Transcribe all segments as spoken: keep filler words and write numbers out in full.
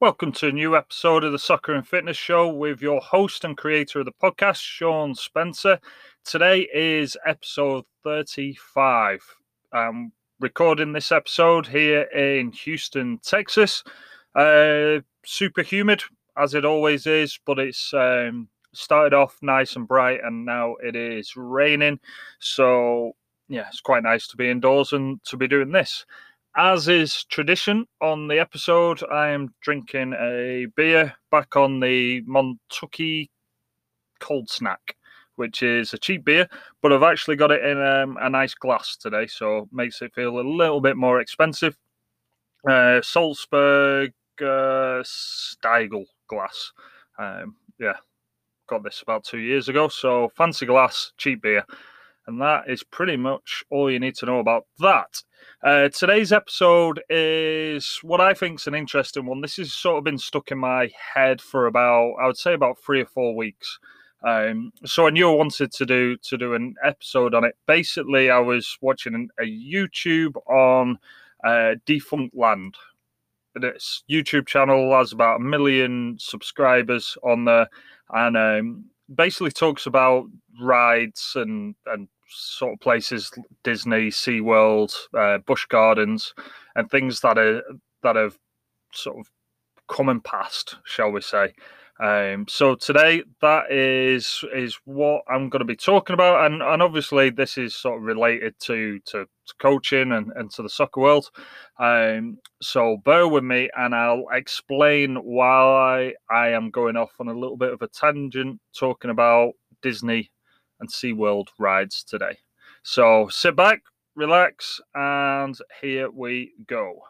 Welcome to a new episode of the Soccer and Fitness Show with your host and creator of the podcast, Sean Spencer. Today is episode thirty-five. I'm recording this episode here in Houston, Texas. Uh, super humid, as it always is, but it's um, started off nice and bright and now it is raining. So, yeah, it's quite nice to be indoors and to be doing this. As is tradition on the episode, I am drinking a beer back on the Montucky Cold Snack, which is a cheap beer, but I've actually got it in um, a nice glass today, so makes it feel a little bit more expensive. Uh, Salzburg uh, Steigl glass. Um, yeah, got this about two years ago, so fancy glass, cheap beer. And that is pretty much all you need to know about that. Uh, today's episode is what I think is an interesting one. This has sort of been stuck in my head for about, I would say, about three or four weeks. Um, so I knew I wanted to do to do an episode on it. Basically, I was watching an, a YouTube on uh, Defunctland. This YouTube channel has about a million subscribers on there, and um, basically talks about rides and and. sort of places, Disney, SeaWorld, uh, Bush Gardens, and things that are that have sort of come and passed, shall we say. Um, so today, that is is what I'm going to be talking about, and and obviously this is sort of related to to, to coaching and, and to the soccer world. Um, so bear with me, and I'll explain why I am going off on a little bit of a tangent talking about Disney and SeaWorld rides today. So sit back, relax, and here we go.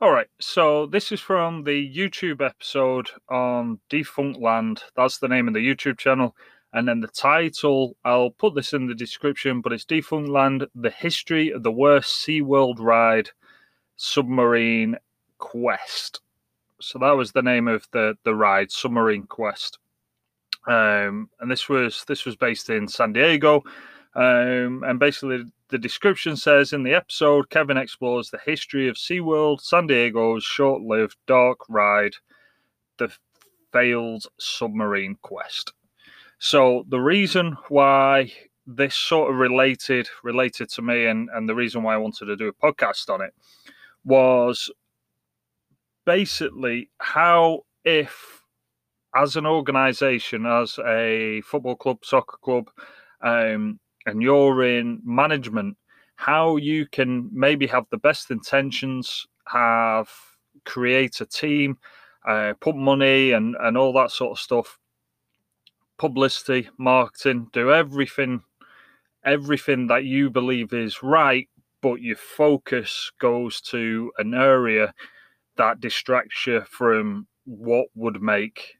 All right, so this is from the YouTube episode on Defunctland. That's the name of the YouTube channel. And then the title, I'll put this in the description, but it's Defunctland, The History of the Worst SeaWorld Ride, Submarine Quest. So that was the name of the, the ride, Submarine Quest. Um, and this was this was based in San Diego. Um, and basically the description says, in the episode, Kevin explores the history of SeaWorld, San Diego's short-lived dark ride, the failed Submarine Quest. So the reason why this sort of related related to me and, and the reason why I wanted to do a podcast on it was basically how, if as an organization, as a football club, soccer club, um, and you're in management, how you can maybe have the best intentions, have create a team, uh, put money and, and all that sort of stuff, publicity, marketing, do everything, everything that you believe is right, but your focus goes to an area that distracts you from what would make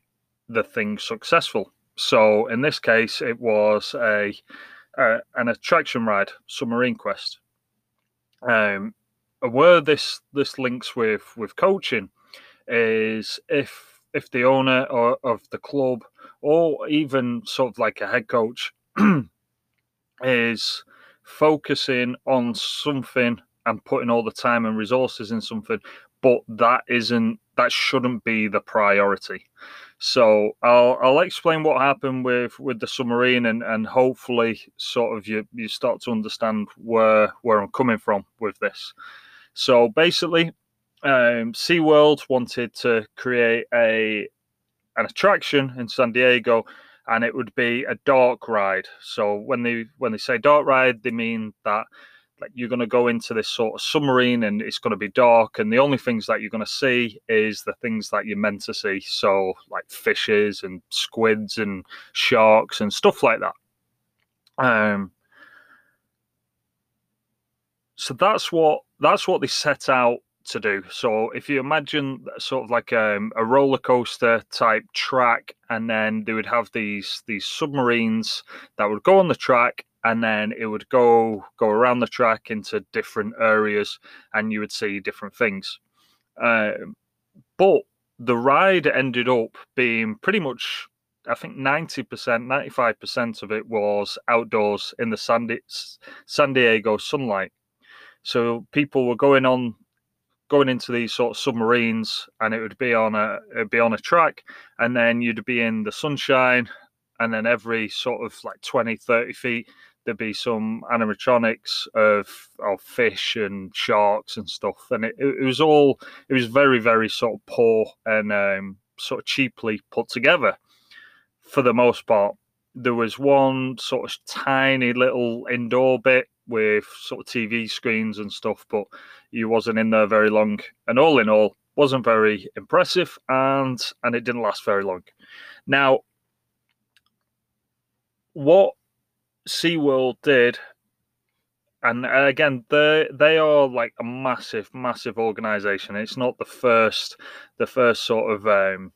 the thing successful. So in this case, it was a uh, an attraction ride, Submarine Quest. Um, where this this links with with coaching is if. if the owner or, of the club, or even sort of like a head coach, is focusing on something and putting all the time and resources in something, but that isn't, that shouldn't be the priority. So I'll, I'll explain what happened with, with the submarine, and, and hopefully sort of you, you start to understand where, where I'm coming from with this. So basically, Um, SeaWorld wanted to create a an attraction in San Diego, and it would be a dark ride. So when they when they say dark ride, they mean that like you're going to go into this sort of submarine, and it's going to be dark, and the only things that you're going to see is the things that you're meant to see. So like fishes and squids and sharks and stuff like that. Um, so that's what that's what they set out to do. So if you imagine sort of like a, a roller coaster type track, and then they would have these these submarines that would go on the track, and then it would go go around the track into different areas, and you would see different things. Uh, but the ride ended up being pretty much I think ninety percent, ninety-five percent of it was outdoors in the San, Di- San Diego sunlight. So people were going on, going into these sort of submarines, and it would be on a, it'd be on a track, and then you'd be in the sunshine, and then every sort of like twenty, thirty feet, there'd be some animatronics of, of fish and sharks and stuff. And it, it was all, it was very, very sort of poor and um, sort of cheaply put together for the most part. There was one sort of tiny little indoor bit with sort of T V screens and stuff, but you wasn't in there very long. And all in all, wasn't very impressive, and and it didn't last very long. Now, what SeaWorld did, and again, they they are like a massive, massive organization. It's not the first, the first sort of um,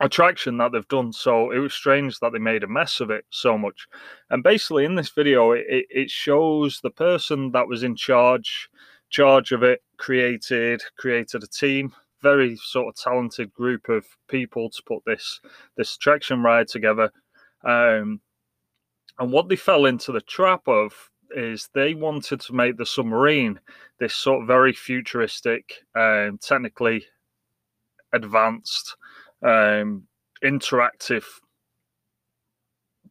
attraction that they've done. So it was strange that they made a mess of it so much. And basically, in this video, it, it shows the person that was in charge, charge of it, created created a team, very sort of talented group of people to put this this attraction ride together. Um, and what they fell into the trap of is they wanted to make the submarine this sort of very futuristic, um, technically advanced, um, interactive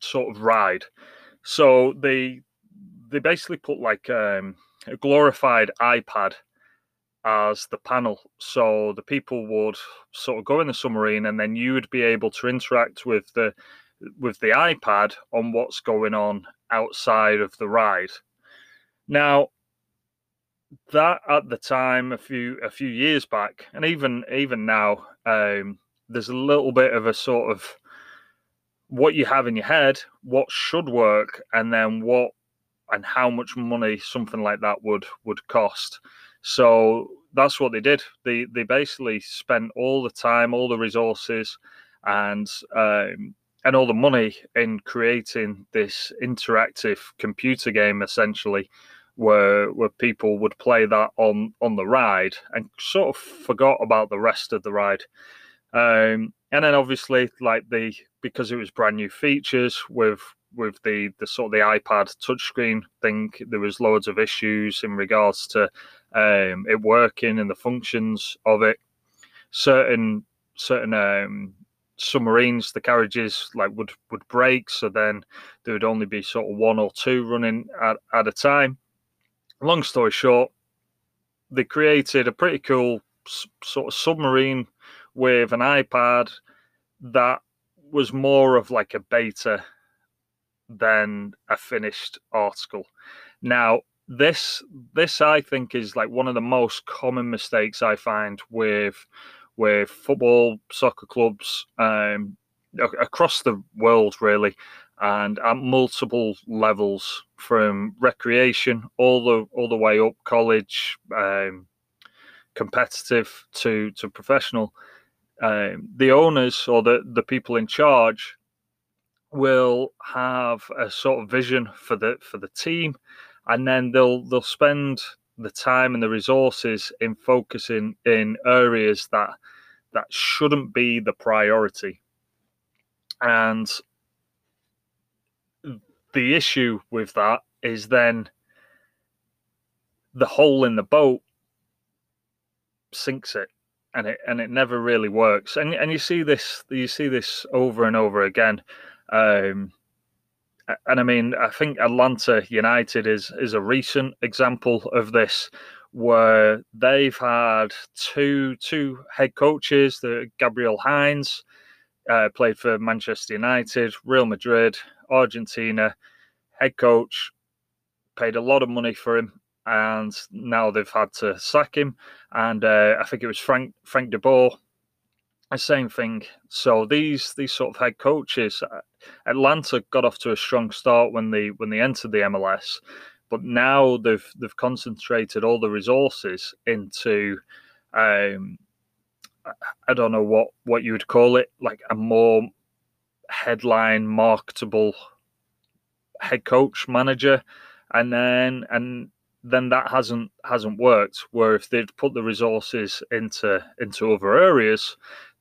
sort of ride. So they they basically put like um, a glorified iPad as the panel. So the people would sort of go in the submarine, and then you would be able to interact with the with the iPad on what's going on outside of the ride. Now, that at the time, a few a few years back, and even even now, um, there's a little bit of a sort of what you have in your head, what should work, and then what and how much money something like that would would cost. So that's what they did. They they basically spent all the time, all the resources, and um, and all the money in creating this interactive computer game, essentially, where where people would play that on, on the ride and sort of forgot about the rest of the ride. Um, and then obviously, like the because it was brand new features with with the, the sort of the iPad touchscreen thing, there was loads of issues in regards to um, it working and the functions of it. Certain certain um, submarines, the carriages, like would would break, so then there would only be sort of one or two running at, at a time. Long story short, they created a pretty cool s- sort of submarine with an iPad that was more of like a beta than a finished article. Now, this this I think is like one of the most common mistakes I find with with football, soccer clubs, um, across the world, really, and at multiple levels, from recreation all the all the way up, college, um, competitive to to professional. Um, the owners or the, the people in charge will have a sort of vision for the for the team, and then they'll they'll spend the time and the resources in focusing in areas that that shouldn't be the priority. And the issue with that is then the hole in the boat sinks it, and it and it never really works. And and you see this you see this over and over again. Um, And I mean, I think Atlanta United is is a recent example of this, where they've had two two head coaches. The Gabriel Heinze uh, played for Manchester United, Real Madrid, Argentina. Head coach, paid a lot of money for him, and now they've had to sack him. And uh, I think it was Frank Frank DeBoer. The same thing. So these these sort of head coaches, Atlanta got off to a strong start when they when they entered the M L S, but now they've they've concentrated all the resources into, um, I don't know what what you would call it, like a more headline marketable head coach manager, and then and. then that hasn't hasn't worked. Where if they'd put the resources into into other areas,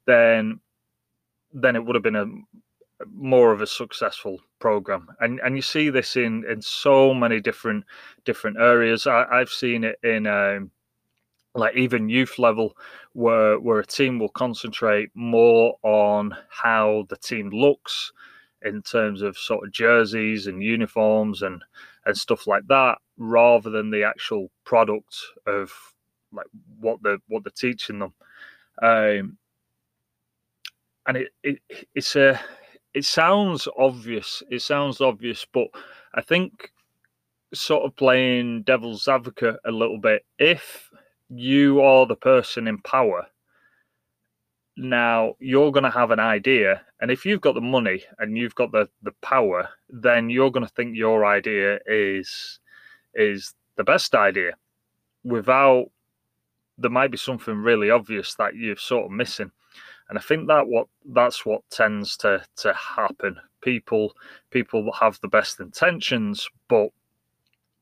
then then it would have been a more of a successful program. And and you see this in in so many different different areas. I, I've seen it in um, like even youth level, where where a team will concentrate more on how the team looks in terms of sort of jerseys and uniforms and and stuff like that, rather than the actual product of like what the what they're teaching them. Um, and it, it it's a it sounds obvious. It sounds obvious, but I think sort of playing devil's advocate a little bit, if you are the person in power, now you're going to have an idea. And if you've got the money and you've got the, the power, then you're going to think your idea is, is the best idea, without, there might be something really obvious that you're sort of missing. And I think that what that's what tends to to happen. People people have the best intentions, but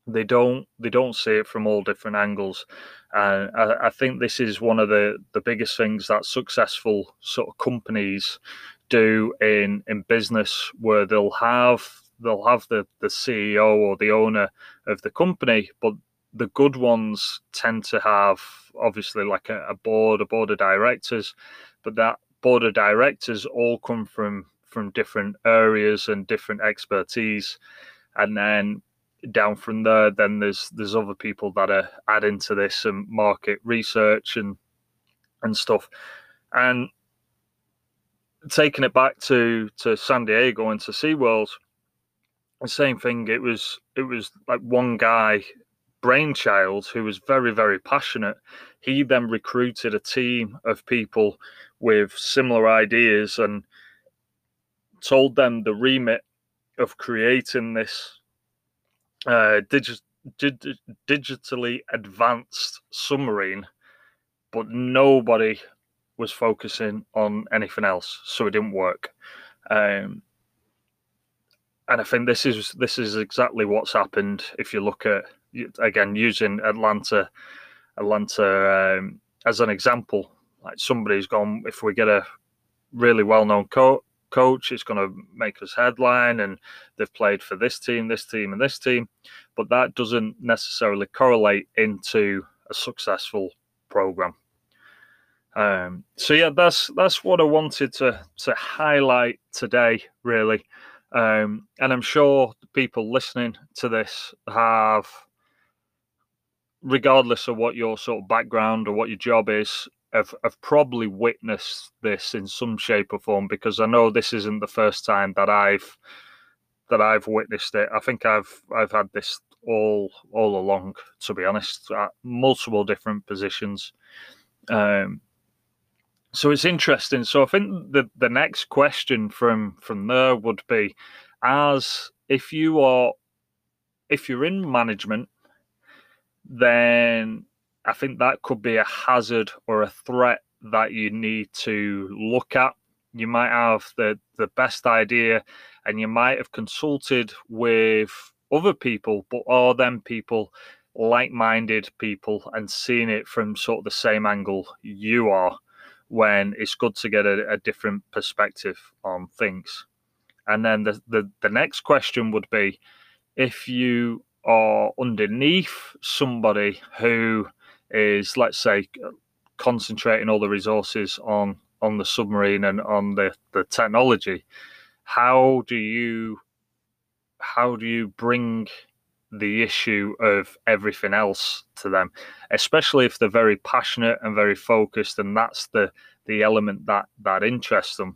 they don't they don't see it from all different angles. And uh, I, I think this is one of the the biggest things that successful sort of companies do in in business, where they'll have they'll have the the C E O or the owner of the company, but the good ones tend to have obviously like a, a board, a board of directors, but that board of directors all come from from different areas and different expertise. And then down from there, then there's there's other people that are adding to this and market research and and stuff. And taking it back to to San Diego and to SeaWorld, the same thing. It was it was like one guy, brainchild, who was very, very passionate. He then recruited a team of people with similar ideas and told them the remit of creating this uh, digi dig digitally advanced submarine, but nobody was focusing on anything else, so it didn't work. Um, and I think this is this is exactly what's happened. If you look at, again, using Atlanta, Atlanta um, as an example, like somebody's gone, if we get a really well-known co coach, it's going to make us headline, and they've played for this team, this team, and this team, but that doesn't necessarily correlate into a successful program. Um, so yeah, that's that's what I wanted to to highlight today, really. Um, and I'm sure the people listening to this have, regardless of what your sort of background or what your job is, have, have probably witnessed this in some shape or form, because I know this isn't the first time that I've that I've witnessed it. I think I've I've had this all all along, to be honest, at multiple different positions. Um, so it's interesting. So I think the the next question from from there would be, as if you are if you're in management, then I think that could be a hazard or a threat that you need to look at. You might have the, the best idea, and you might have consulted with other people, but are them people like-minded people and seeing it from sort of the same angle you are, when it's good to get a, a different perspective on things. And then the, the, the next question would be, if you or underneath somebody who is, let's say, concentrating all the resources on on the submarine and on the the technology, how do you how do you bring the issue of everything else to them, especially if they're very passionate and very focused, and that's the the element that that interests them?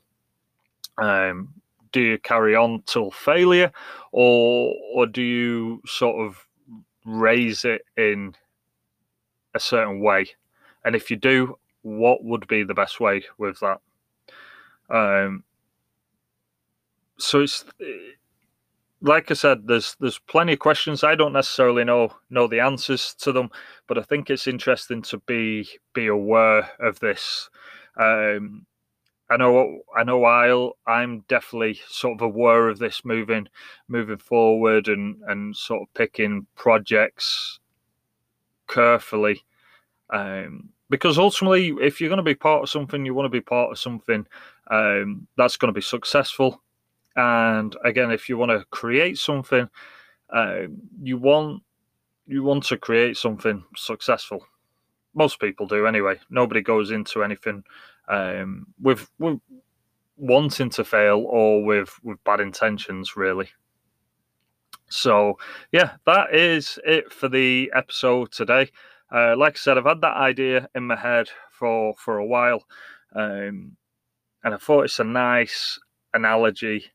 Um, do you carry on till failure, or or do you sort of raise it in a certain way? And if you do, what would be the best way with that? Um, so it's like I said, there's there's plenty of questions. I don't necessarily know know the answers to them, but I think it's interesting to be be aware of this. Um, I know, I know. I'll, I'm definitely sort of aware of this moving, moving forward, and and sort of picking projects carefully, um, because ultimately, if you're going to be part of something, you want to be part of something um, that's going to be successful, And again, if you want to create something, uh, you want you want to create something successful. Most people do anyway. Nobody goes into anything um, with with wanting to fail or with with bad intentions, really. So yeah, that is it for the episode today. Uh, like I said, I've had that idea in my head for for a while, um, and I thought it's a nice analogy,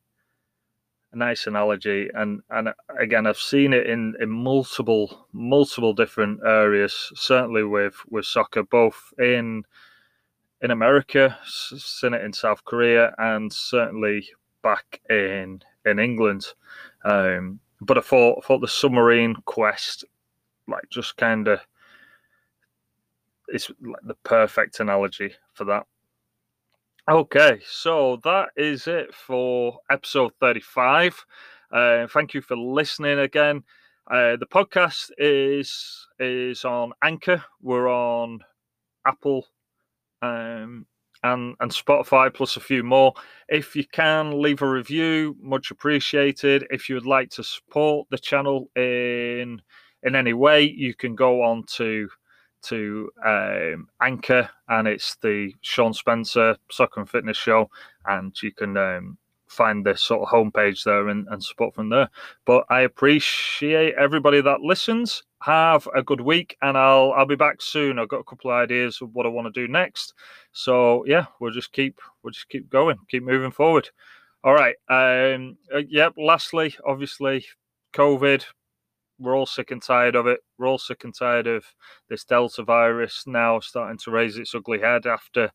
a nice analogy, and and again, I've seen it in, in multiple multiple different areas. Certainly with with soccer, both in in America, seen it in South Korea, and certainly back in in England. Um, but I thought I thought the Submarine Quest, like, just kind of, it's like the perfect analogy for that. Okay, so that is it for episode thirty-five. Uh, thank you for listening again. Uh, the podcast is is on Anchor. We're on Apple um, and and Spotify, plus a few more. If you can, leave a review, much appreciated. If you would like to support the channel in in any way, you can go on to. to um, Anchor, and it's the Sean Spencer Soccer and Fitness Show, and you can um, find the sort of homepage there and, and support from there. But I appreciate everybody that listens. Have a good week, and I'll I'll be back soon. I've got a couple of ideas of what I want to do next. So yeah, we'll just keep we'll just keep going, keep moving forward. All right. Um. Yep. Lastly, obviously, COVID. We're all sick and tired of it. We're all sick and tired of this Delta virus now starting to raise its ugly head after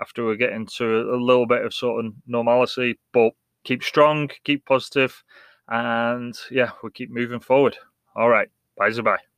after we're getting to a little bit of sort of normality. But keep strong, keep positive, and yeah, we'll keep moving forward. All right, bye-bye.